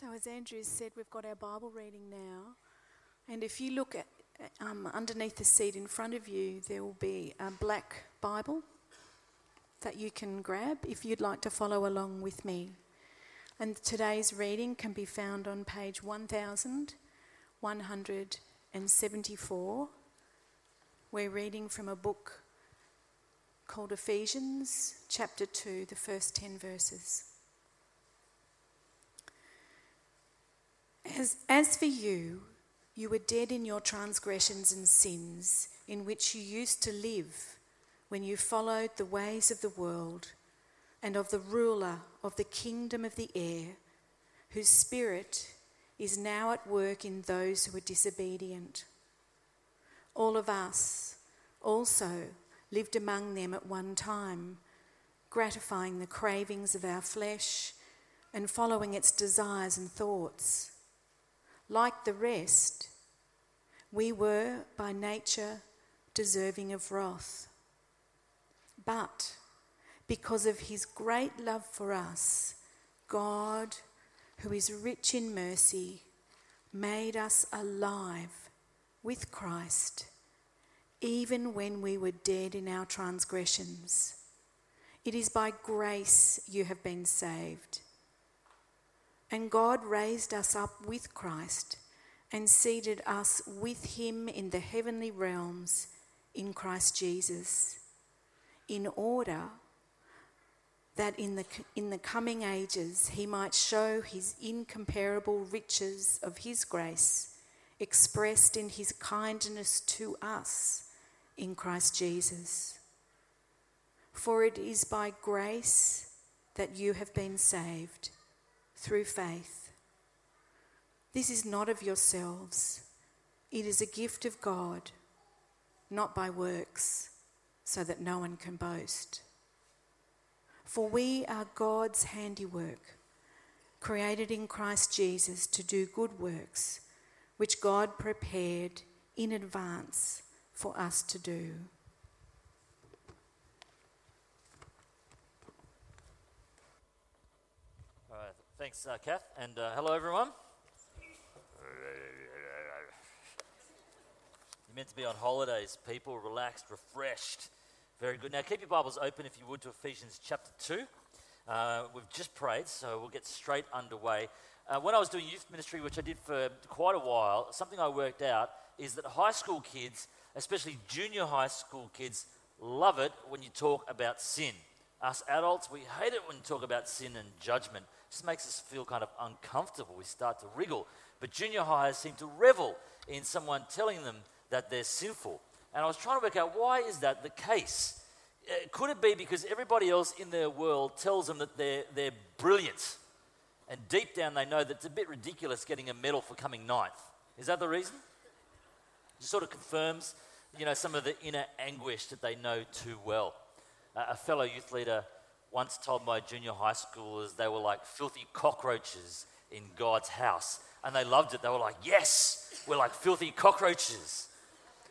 So as Andrew said, we've got our Bible reading now. And if you look at underneath the seat in front of you, there will be a black Bible that you can grab if you'd like to follow along with me. And today's reading can be found on page 1174. We're reading from a book called Ephesians, chapter 2, the first 10 verses. As for you, you were dead in your transgressions and sins, in which you used to live when you followed the ways of the world and of the ruler of the kingdom of the air, whose spirit is now at work in those who are disobedient. All of us also lived among them at one time, gratifying the cravings of our flesh and following its desires and thoughts. Like the rest, we were by nature deserving of wrath. But because of his great love for us, God, who is rich in mercy, made us alive with Christ, even when we were dead in our transgressions. It is by grace you have been saved. And God raised us up with Christ and seated us with him in the heavenly realms in Christ Jesus, in order that in the coming ages he might show his incomparable riches of his grace expressed in his kindness to us in Christ Jesus. For it is by grace that you have been saved, through faith. This is not of yourselves. It is a gift of God, not by works, so that no one can boast. For we are God's handiwork, created in Christ Jesus to do good works, which God prepared in advance for us to do. Thanks, Kath, and hello, everyone. You're meant to be on holidays, people, relaxed, refreshed. Very good. Now, keep your Bibles open, if you would, to Ephesians chapter 2. We've just prayed, so we'll get straight underway. When I was doing youth ministry, which I did for quite a while, something I worked out is that high school kids, especially junior high school kids, love it when you talk about sin. Us adults, we hate it when you talk about sin and judgment. Just makes us feel kind of uncomfortable. We start to wriggle. But junior highers seem to revel in someone telling them that they're sinful. And I was trying to work out, why is that the case? Could it be because everybody else in their world tells them that they're brilliant? And deep down they know that it's a bit ridiculous getting a medal for coming ninth. Is that the reason? It sort of confirms, some of the inner anguish that they know too well. A fellow youth leader once told my junior high schoolers they were like filthy cockroaches in God's house. And they loved it. They were like, yes, we're like filthy cockroaches.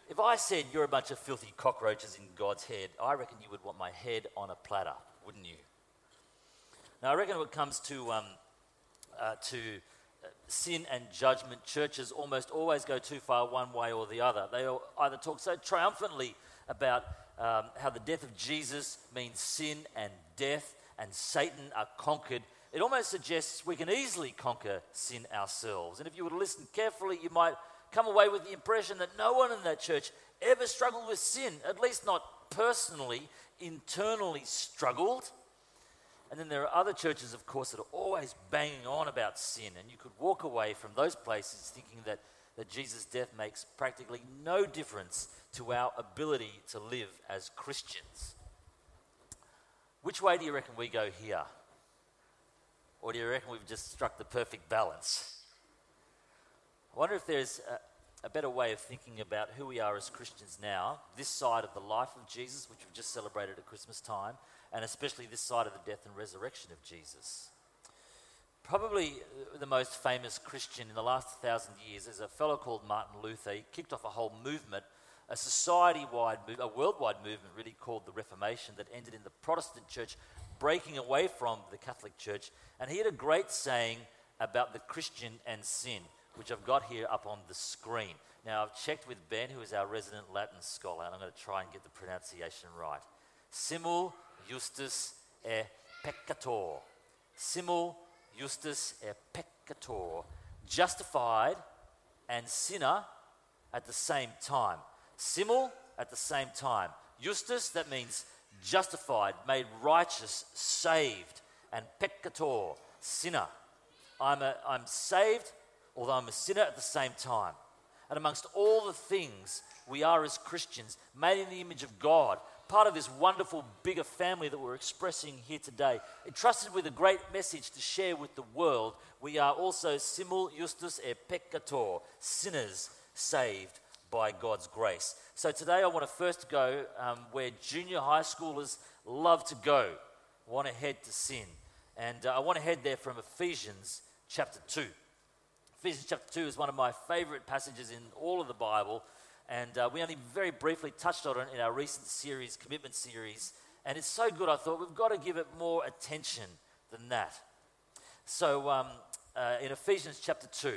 If I said you're a bunch of filthy cockroaches in God's head, I reckon you would want my head on a platter, wouldn't you? Now, I reckon when it comes to sin and judgment, churches almost always go too far one way or the other. They either talk so triumphantly about how the death of Jesus means sin and death and Satan are conquered. It almost suggests we can easily conquer sin ourselves. And if you were to listen carefully, you might come away with the impression that no one in that church ever struggled with sin, at least not personally, internally struggled. And then there are other churches, of course, that are always banging on about sin. And you could walk away from those places thinking that Jesus' death makes practically no difference to our ability to live as Christians. Which way do you reckon we go here? Or do you reckon we've just struck the perfect balance? I wonder if there's a better way of thinking about who we are as Christians now, this side of the life of Jesus, which we've just celebrated at Christmas time, and especially this side of the death and resurrection of Jesus. Probably the most famous Christian in the last 1,000 years is a fellow called Martin Luther. He kicked off a whole movement, a society-wide, a worldwide movement really called the Reformation that ended in the Protestant church breaking away from the Catholic church. And he had a great saying about the Christian and sin, which I've got here up on the screen. Now, I've checked with Ben, who is our resident Latin scholar, and I'm going to try and get the pronunciation right. Simul justus et peccator. Simul justus et peccator. Justified and sinner at the same time. Simul, at the same time. Justus, that means justified, made righteous, saved. And peccator, sinner. I'm saved, although I'm a sinner at the same time. And amongst all the things we are as Christians, made in the image of God, part of this wonderful bigger family that we're expressing here today, entrusted with a great message to share with the world, we are also simul justus et peccator, sinners saved by God's grace. So today I want to first go where junior high schoolers love to go, want to head to sin. And I want to head there from Ephesians chapter 2. Ephesians chapter 2 is one of my favorite passages in all of the Bible, and we only very briefly touched on it in our recent series, commitment series, and it's so good I thought we've got to give it more attention than that. So in Ephesians chapter 2,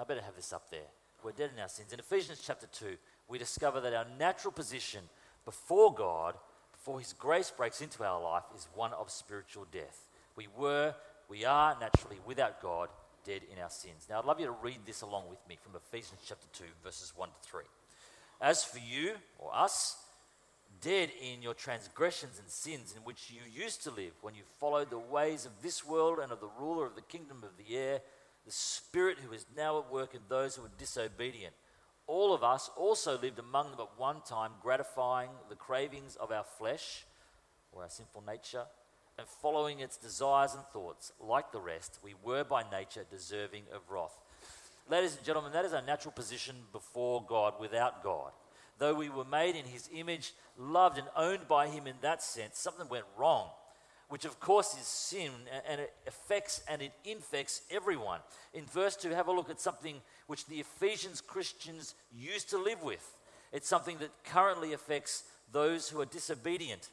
I better have this up there, we're dead in our sins. In Ephesians chapter 2, we discover that our natural position before God, before His grace breaks into our life, is one of spiritual death. We are naturally without God, dead in our sins. Now I'd love you to read this along with me from Ephesians chapter 2, verses 1-3. As for you, or us, dead in your transgressions and sins in which you used to live when you followed the ways of this world and of the ruler of the kingdom of the air, the spirit who is now at work in those who are disobedient. All of us also lived among them at one time, gratifying the cravings of our flesh, or our sinful nature, and following its desires and thoughts. Like the rest, we were by nature deserving of wrath. Ladies and gentlemen, that is our natural position before God, without God. Though we were made in His image, loved and owned by Him in that sense, something went wrong, which of course is sin, and it affects and it infects everyone. In verse 2, have a look at something which the Ephesians Christians used to live with. It's something that currently affects those who are disobedient.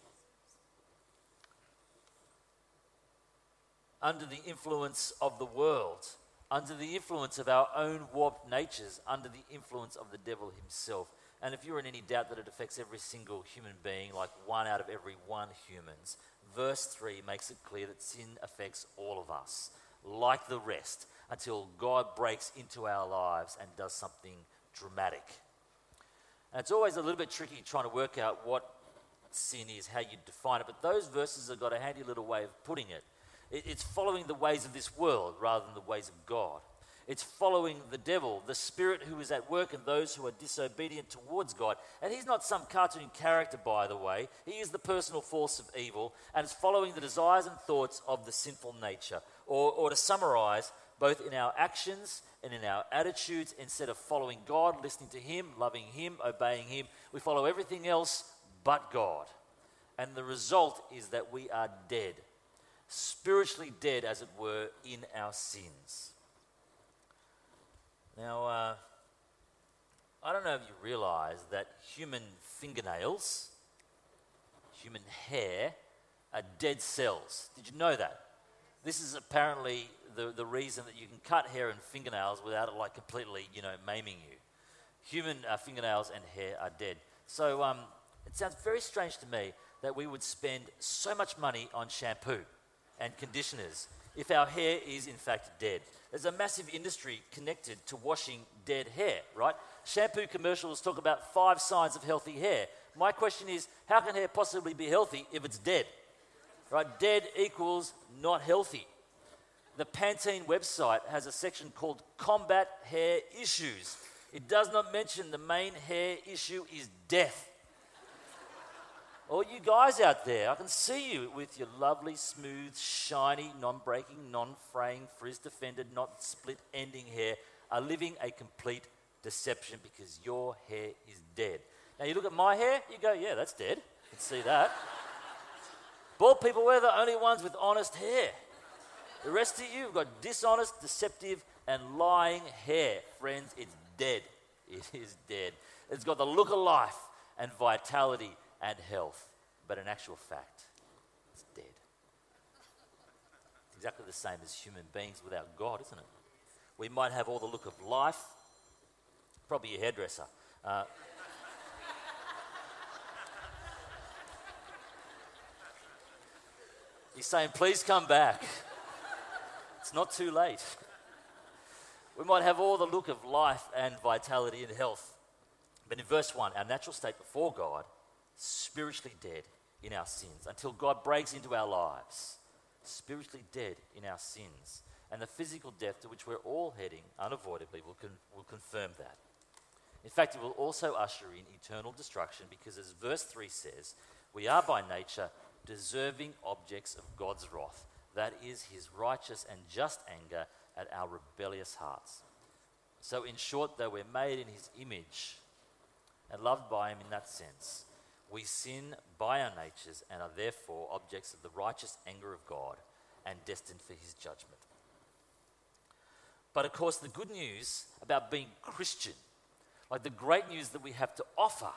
Under the influence of the world, under the influence of our own warped natures, under the influence of the devil himself. And if you're in any doubt that it affects every single human being, like one out of every one humans, verse 3 makes it clear that sin affects all of us, like the rest, until God breaks into our lives and does something dramatic. And it's always a little bit tricky trying to work out what sin is, how you define it, but those verses have got a handy little way of putting it. It's following the ways of this world rather than the ways of God. It's following the devil, the spirit who is at work in those who are disobedient towards God. And he's not some cartoon character, by the way. He is the personal force of evil, and it's following the desires and thoughts of the sinful nature. Or to summarize, both in our actions and in our attitudes, instead of following God, listening to Him, loving Him, obeying Him, we follow everything else but God. And the result is that we are dead. Spiritually dead, as it were, in our sins. Now, I don't know if you realize that human fingernails, human hair, are dead cells. Did you know that? This is apparently the reason that you can cut hair and fingernails without it like completely, maiming you. Human fingernails and hair are dead. So it sounds very strange to me that we would spend so much money on shampoo and conditioners if our hair is in fact dead. There's a massive industry connected to washing dead hair, right? Shampoo commercials talk about 5 signs of healthy hair. My question is, how can hair possibly be healthy if it's dead? Right? Dead equals not healthy. The Pantene website has a section called Combat Hair Issues. It does not mention the main hair issue is death. All you guys out there, I can see you with your lovely, smooth, shiny, non-breaking, non-fraying, frizz-defended, not split-ending hair are living a complete deception because your hair is dead. Now, you look at my hair, you go, yeah, that's dead. You can see that. Bald people, we're the only ones with honest hair. The rest of you have got dishonest, deceptive, and lying hair. Friends, it's dead. It is dead. It's got the look of life and vitality and health, but in actual fact, it's dead. exactly the same as human beings without God, isn't it? We might have all the look of life, probably your hairdresser. He's saying, please come back. It's not too late. We might have all the look of life and vitality and health. But in verse 1, our natural state before God, spiritually dead in our sins, until God breaks into our lives. Spiritually dead in our sins. And the physical death to which we're all heading, unavoidably, will confirm that. In fact, it will also usher in eternal destruction because, as verse 3 says, we are by nature deserving objects of God's wrath. That is his righteous and just anger at our rebellious hearts. So in short, though we're made in his image and loved by him in that sense, we sin by our natures and are therefore objects of the righteous anger of God and destined for his judgment. But of course, the good news about being Christian, like the great news that we have to offer,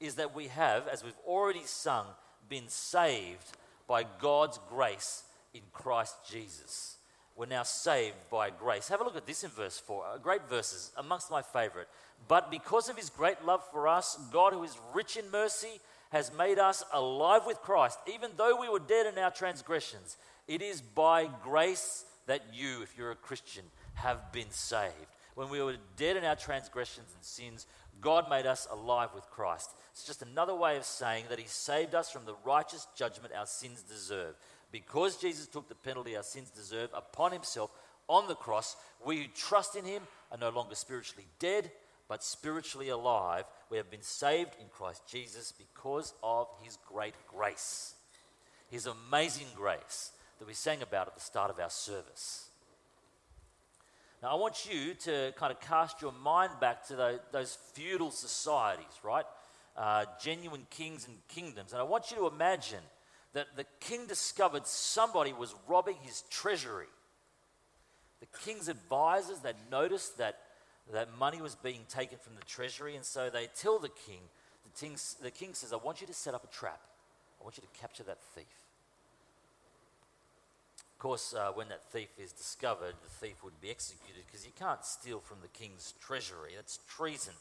is that we have, as we've already sung, been saved by God's grace in Christ Jesus. We're now saved by grace. Have a look at this in verse 4. Great verses, amongst my favorite. But because of his great love for us, God, who is rich in mercy, has made us alive with Christ, even though we were dead in our transgressions. It is by grace that you, if you're a Christian, have been saved. When we were dead in our transgressions and sins, God made us alive with Christ. It's just another way of saying that he saved us from the righteous judgment our sins deserve. Because Jesus took the penalty our sins deserve upon himself on the cross, we who trust in him are no longer spiritually dead, but spiritually alive. We have been saved in Christ Jesus because of his great grace, his amazing grace that we sang about at the start of our service. Now, I want you to kind of cast your mind back to those feudal societies, right? Genuine kings and kingdoms. And I want you to imagine that the king discovered somebody was robbing his treasury. The king's advisors, they noticed that money was being taken from the treasury, and so they tell the king, the king says, I want you to set up a trap. I want you to capture that thief. Of course, when that thief is discovered, the thief would be executed because you can't steal from the king's treasury. That's treason.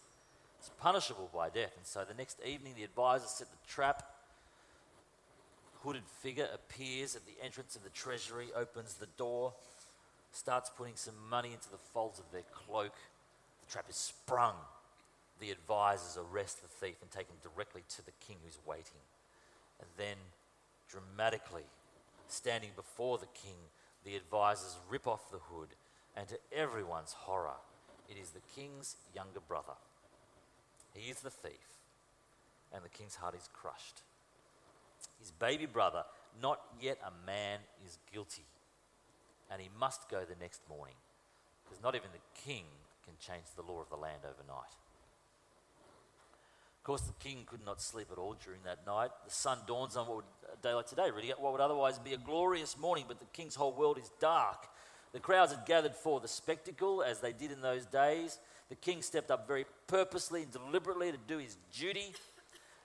It's punishable by death. And so the next evening, the advisor set the trap. Hooded figure appears at the entrance of the treasury, opens the door, starts putting some money into the folds of their cloak. The trap is sprung. The advisors arrest the thief and take him directly to the king who's waiting. And then, dramatically, standing before the king, the advisors rip off the hood, and to everyone's horror, it is the king's younger brother. He is the thief, and the king's heart is crushed. His baby brother, not yet a man, is guilty, and he must go the next morning, because not even the king can change the law of the land overnight. Of course, the king could not sleep at all during that night. The sun dawns on a day like today, really, what would otherwise be a glorious morning, but the king's whole world is dark. The crowds had gathered for the spectacle, as they did in those days. The king stepped up very purposely and deliberately to do his duty.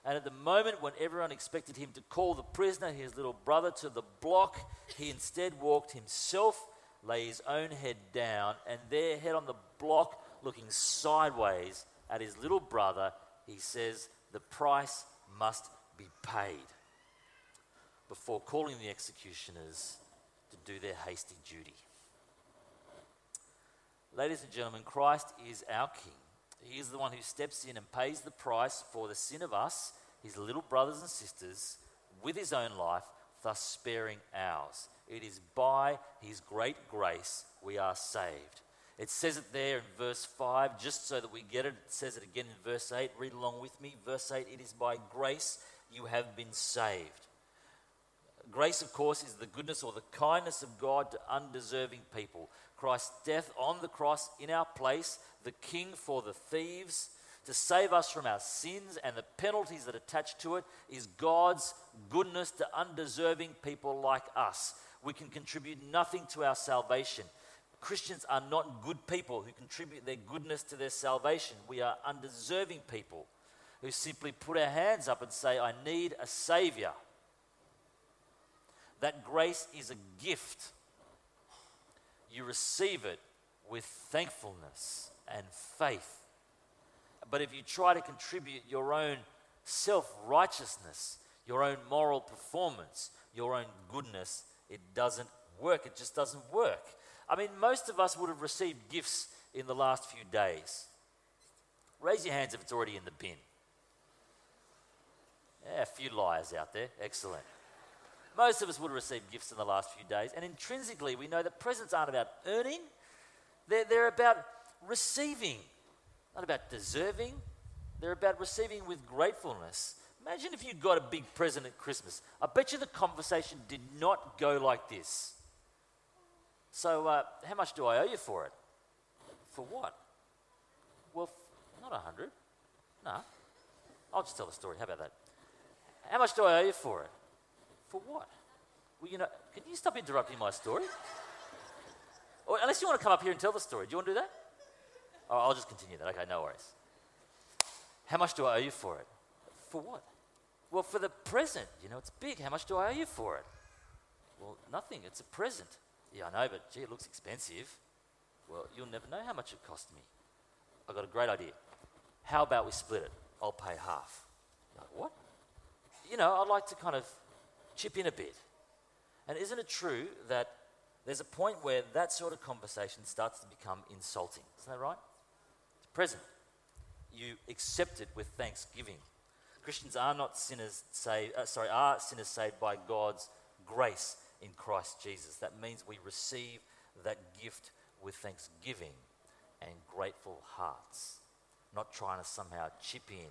And at the moment when everyone expected him to call the prisoner, his little brother, to the block, he instead walked himself, lay his own head down, and there, head on the block, looking sideways at his little brother, he says, the price must be paid, before calling the executioners to do their hasty duty. Ladies and gentlemen, Christ is our King. He is the one who steps in and pays the price for the sin of us, his little brothers and sisters, with his own life, thus sparing ours. It is by his great grace we are saved. It says it there in verse 5, just so that we get it. It says it again in verse 8. Read along with me. Verse 8, it is by grace you have been saved. Grace, of course, is the goodness or the kindness of God to undeserving people. Christ's death on the cross in our place, the king for the thieves, to save us from our sins and the penalties that attach to it, is God's goodness to undeserving people like us. We can contribute nothing to our salvation. Christians are not good people who contribute their goodness to their salvation. We are undeserving people who simply put our hands up and say, I need a savior. That grace is a gift you receive it with thankfulness and faith. But if you try to contribute your own self-righteousness, your own moral performance, your own goodness, it doesn't work. It just doesn't work. I mean, most of us would have received gifts in the last few days. Raise your hands if it's already in the bin. Yeah, a few liars out there. Excellent. Most of us would have received gifts in the last few days. And intrinsically, we know that presents aren't about earning. They're about receiving, not about deserving. They're about receiving with gratefulness. Imagine if you got a big present at Christmas. I bet you the conversation did not go like this. So, how much do I owe you for it? For what? Well, not 100. No. I'll just tell the story. How about that? How much do I owe you for it? For what? Well, can you stop interrupting my story? Or unless you want to come up here and tell the story. Do you want to do that? Oh, I'll just continue that. Okay, no worries. How much do I owe you for it? For what? Well, for the present. It's big. How much do I owe you for it? Well, nothing. It's a present. Yeah, I know, but gee, it looks expensive. Well, you'll never know how much it cost me. I got a great idea. How about we split it? I'll pay half. Like, what? I'd like to kind of chip in a bit. And isn't it true that there's a point where that sort of conversation starts to become insulting? Isn't that right? It's present. You accept it with thanksgiving. Christians are not sinners saved. Are sinners saved by God's grace in Christ Jesus. That means we receive that gift with thanksgiving and grateful hearts, not trying to somehow chip in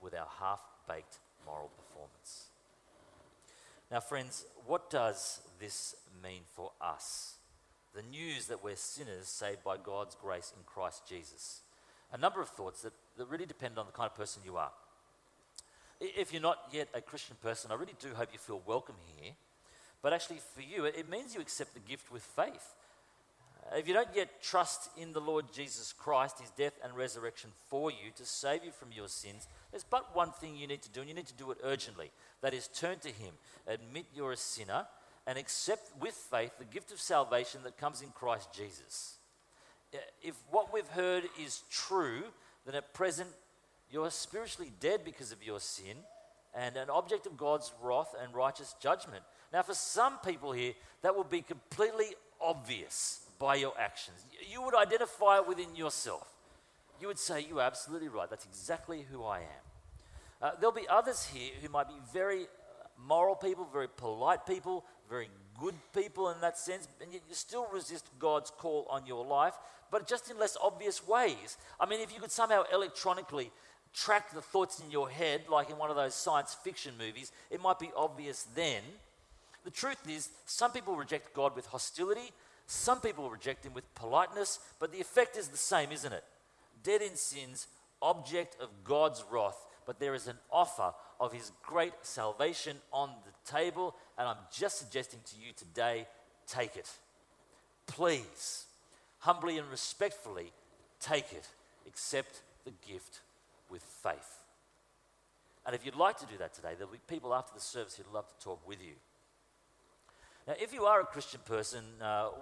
with our half-baked moral performance. Now, friends, what does this mean for us? The news that we're sinners saved by God's grace in Christ Jesus. A number of thoughts that really depend on the kind of person you are. If you're not yet a Christian person, I really do hope you feel welcome here. But actually, for you, it means you accept the gift with faith. If you don't yet trust in the Lord Jesus Christ, his death and resurrection for you to save you from your sins, there's but one thing you need to do, and you need to do it urgently. That is, turn to him, admit you're a sinner, and accept with faith the gift of salvation that comes in Christ Jesus. If what we've heard is true, then at present you're spiritually dead because of your sin and an object of God's wrath and righteous judgment. Now, for some people here, that will be completely obvious by your actions. You would identify it within yourself. You would say, you're absolutely right. That's exactly who I am. There'll be others here who might be very moral people, very polite people, very good people in that sense, and yet you still resist God's call on your life, but just in less obvious ways. I mean, if you could somehow electronically track the thoughts in your head, like in one of those science fiction movies, it might be obvious then. The truth is, some people reject God with hostility, some people reject him with politeness, but the effect is the same, isn't it? Dead in sins, object of God's wrath, but there is an offer of his great salvation on the table, and I'm just suggesting to you today, take it. Please, humbly and respectfully, take it. Accept the gift with faith. And if you'd like to do that today, there'll be people after the service who'd love to talk with you. Now, if you are a Christian person,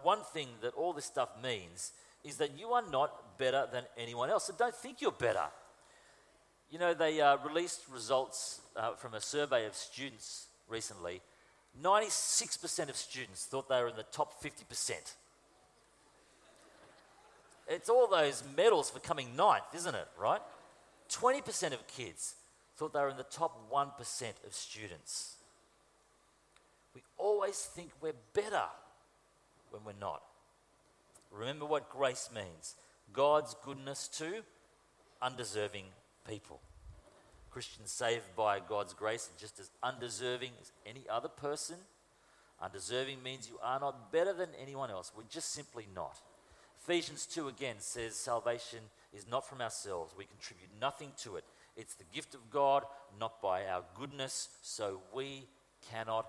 one thing that all this stuff means is that you are not better than anyone else. So don't think you're better. They released results from a survey of students recently. 96% of students thought they were in the top 50%. It's all those medals for coming ninth, isn't it, right? 20% of kids thought they were in the top 1% of students. We always think we're better when we're not. Remember what grace means. God's goodness to undeserving people. Christians saved by God's grace are just as undeserving as any other person. Undeserving means you are not better than anyone else. We're just simply not. Ephesians 2 again says salvation is not from ourselves. We contribute nothing to it. It's the gift of God, not by our goodness, so we cannot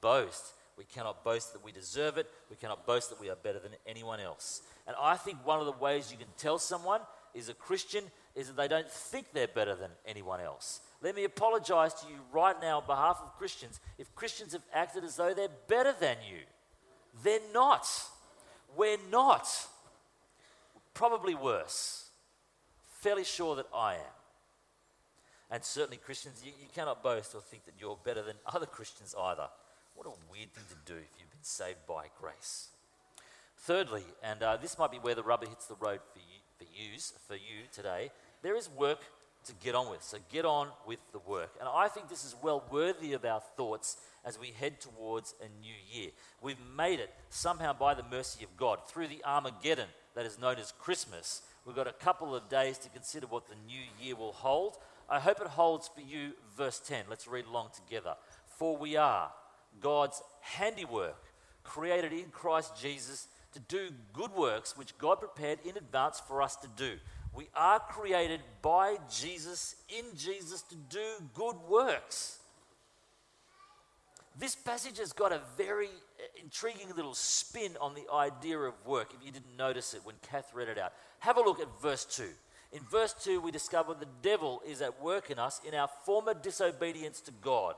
boast. We cannot boast that we deserve it. We cannot boast that we are better than anyone else. And I think one of the ways you can tell someone is a Christian is that they don't think they're better than anyone else. Let me apologize to you right now on behalf of Christians if Christians have acted as though they're better than you. They're not. We're not. Probably worse. Fairly sure that I am. And certainly Christians, you cannot boast or think that you're better than other Christians either. What a weird thing to do if you've been saved by grace. Thirdly, and this might be where the rubber hits the road for you today, there is work to get on with. So get on with the work. And I think this is well worthy of our thoughts as we head towards a new year. We've made it somehow by the mercy of God through the Armageddon that is known as Christmas. We've got a couple of days to consider what the new year will hold. I hope it holds for you, verse 10. Let's read along together. For we are God's handiwork, created in Christ Jesus to do good works which God prepared in advance for us to do. We are created by Jesus, in Jesus, to do good works. This passage has got a very intriguing little spin on the idea of work, if you didn't notice it when Kath read it out. Have a look at verse 2. In verse 2, we discover the devil is at work in us in our former disobedience to God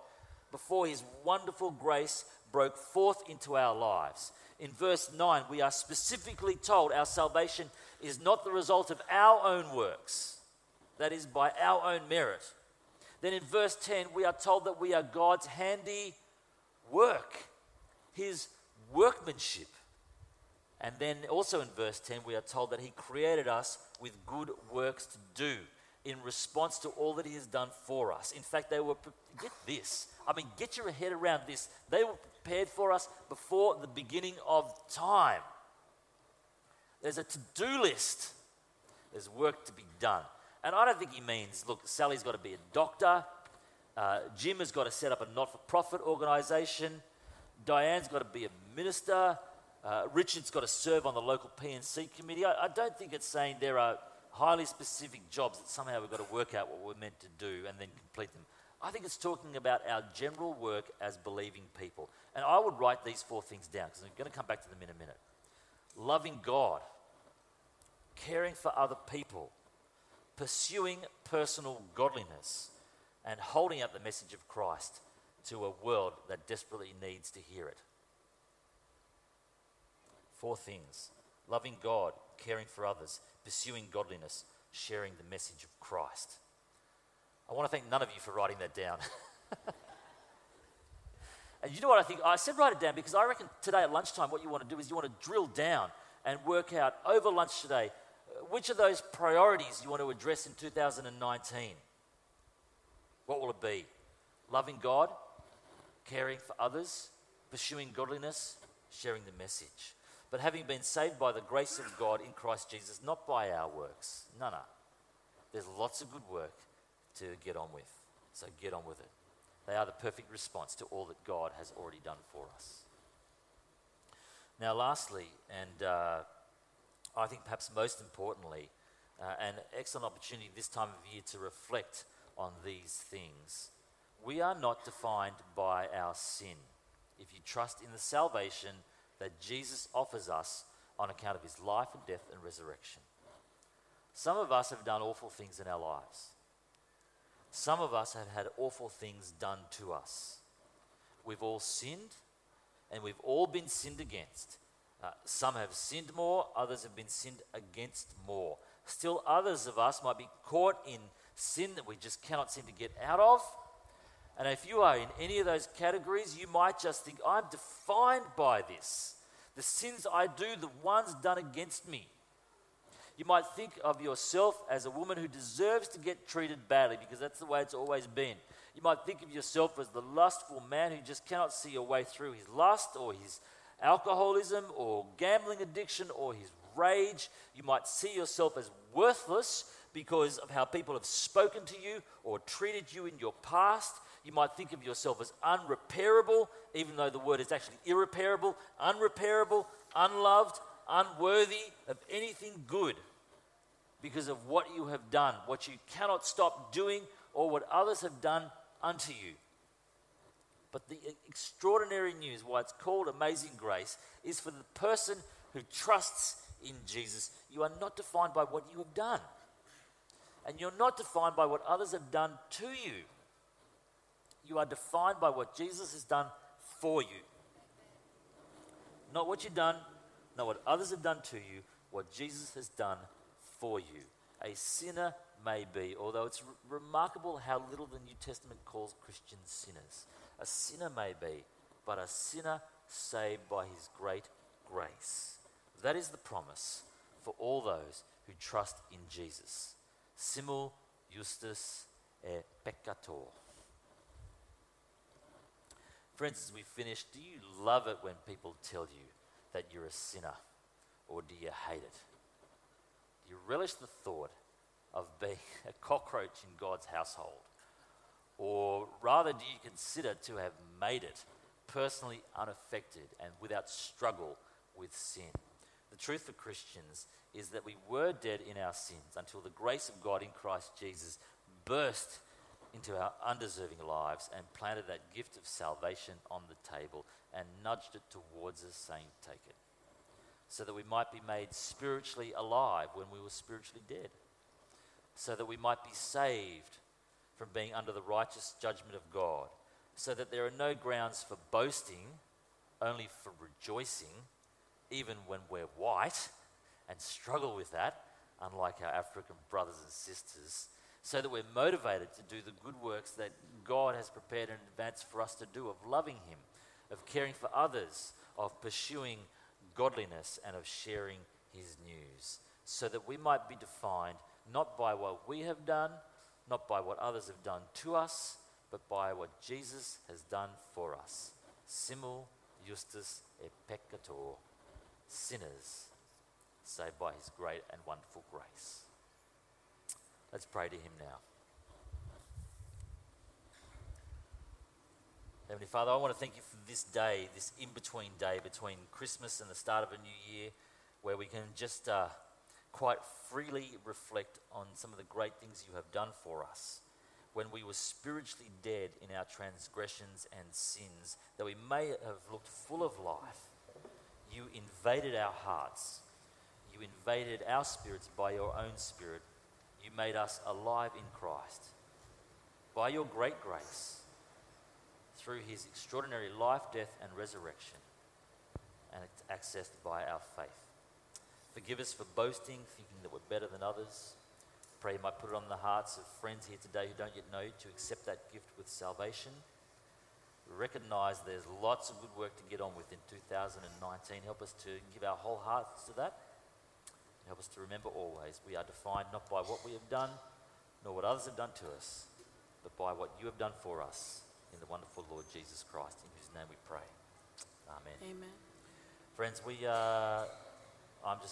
before his wonderful grace broke forth into our lives. In verse 9, we are specifically told our salvation is not the result of our own works, that is, by our own merit. Then in verse 10, we are told that we are God's handy work, his workmanship. And then also in verse 10, we are told that he created us with good works to do in response to all that he has done for us. In fact, they were, get your head around this. They were prepared for us before the beginning of time. There's a to-do list. There's work to be done. And I don't think he means, look, Sally's got to be a doctor. Jim has got to set up a not-for-profit organization. Diane's got to be a minister. Richard's got to serve on the local PNC committee. I don't think it's saying there are highly specific jobs that somehow we've got to work out what we're meant to do and then complete them. I think it's talking about our general work as believing people. And I would write these four things down because I'm going to come back to them in a minute. Loving God, caring for other people, pursuing personal godliness, and holding out the message of Christ to a world that desperately needs to hear it. Four things: loving God, caring for others, pursuing godliness, sharing the message of Christ. I want to thank none of you for writing that down. And you know what I think? I said write it down because I reckon today at lunchtime what you want to do is you want to drill down and work out over lunch today which of those priorities you want to address in 2019. What will it be? Loving God, caring for others, pursuing godliness, sharing the message. But having been saved by the grace of God in Christ Jesus, not by our works. No. There's lots of good work to get on with. So get on with it. They are the perfect response to all that God has already done for us. Now lastly, and I think perhaps most importantly, an excellent opportunity this time of year to reflect on these things. We are not defined by our sin. If you trust in the salvation that Jesus offers us on account of his life and death and resurrection. Some of us have done awful things in our lives. Some of us have had awful things done to us. We've all sinned, and we've all been sinned against. Some have sinned more, others have been sinned against more. Still others of us might be caught in sin that we just cannot seem to get out of. And if you are in any of those categories, you might just think, I'm defined by this. The sins I do, the ones done against me. You might think of yourself as a woman who deserves to get treated badly because that's the way it's always been. You might think of yourself as the lustful man who just cannot see a way through his lust or his alcoholism or gambling addiction or his rage. You might see yourself as worthless because of how people have spoken to you or treated you in your past. You might think of yourself as unrepairable, even though the word is actually irreparable, unrepairable, unloved, unworthy of anything good because of what you have done, what you cannot stop doing, or what others have done unto you. But the extraordinary news, why it's called Amazing Grace, is for the person who trusts in Jesus. You are not defined by what you have done. And you're not defined by what others have done to you. You are defined by what Jesus has done for you. Not what you've done, not what others have done to you, what Jesus has done for you. A sinner may be, although it's remarkable how little the New Testament calls Christians sinners. A sinner may be, but a sinner saved by his great grace. That is the promise for all those who trust in Jesus. Simul justus et peccator. Friends, as we finish, do you love it when people tell you that you're a sinner, or do you hate it? Do you relish the thought of being a cockroach in God's household? Or rather, do you consider to have made it personally unaffected and without struggle with sin? The truth for Christians is that we were dead in our sins until the grace of God in Christ Jesus burst into our undeserving lives and planted that gift of salvation on the table and nudged it towards us, saying, "Take it," so that we might be made spiritually alive when we were spiritually dead, so that we might be saved from being under the righteous judgment of God, so that there are no grounds for boasting, only for rejoicing, even when we're white and struggle with that, unlike our African brothers and sisters, so that we're motivated to do the good works that God has prepared in advance for us to do, of loving Him, of caring for others, of pursuing godliness, and of sharing His news, so that we might be defined not by what we have done, not by what others have done to us, but by what Jesus has done for us. Simul justus et peccator, sinners saved by His great and wonderful grace. Let's pray to Him now. Heavenly Father, I want to thank You for this day, this in-between day between Christmas and the start of a new year, where we can just quite freely reflect on some of the great things You have done for us when we were spiritually dead in our transgressions and sins, that we may have looked full of life. You invaded our hearts. You invaded our spirits by Your own Spirit. You made us alive in Christ. By Your great grace, through His extraordinary life, death, and resurrection, and it's accessed by our faith. Forgive us for boasting, thinking that we're better than others. Pray You might put it on the hearts of friends here today who don't yet know You to accept that gift with salvation. We recognize there's lots of good work to get on with in 2019. Help us to give our whole hearts to that. Help us to remember always we are defined not by what we have done, nor what others have done to us, but by what You have done for us in the wonderful Lord Jesus Christ, in whose name we pray. Amen. Amen. Friends, I'm just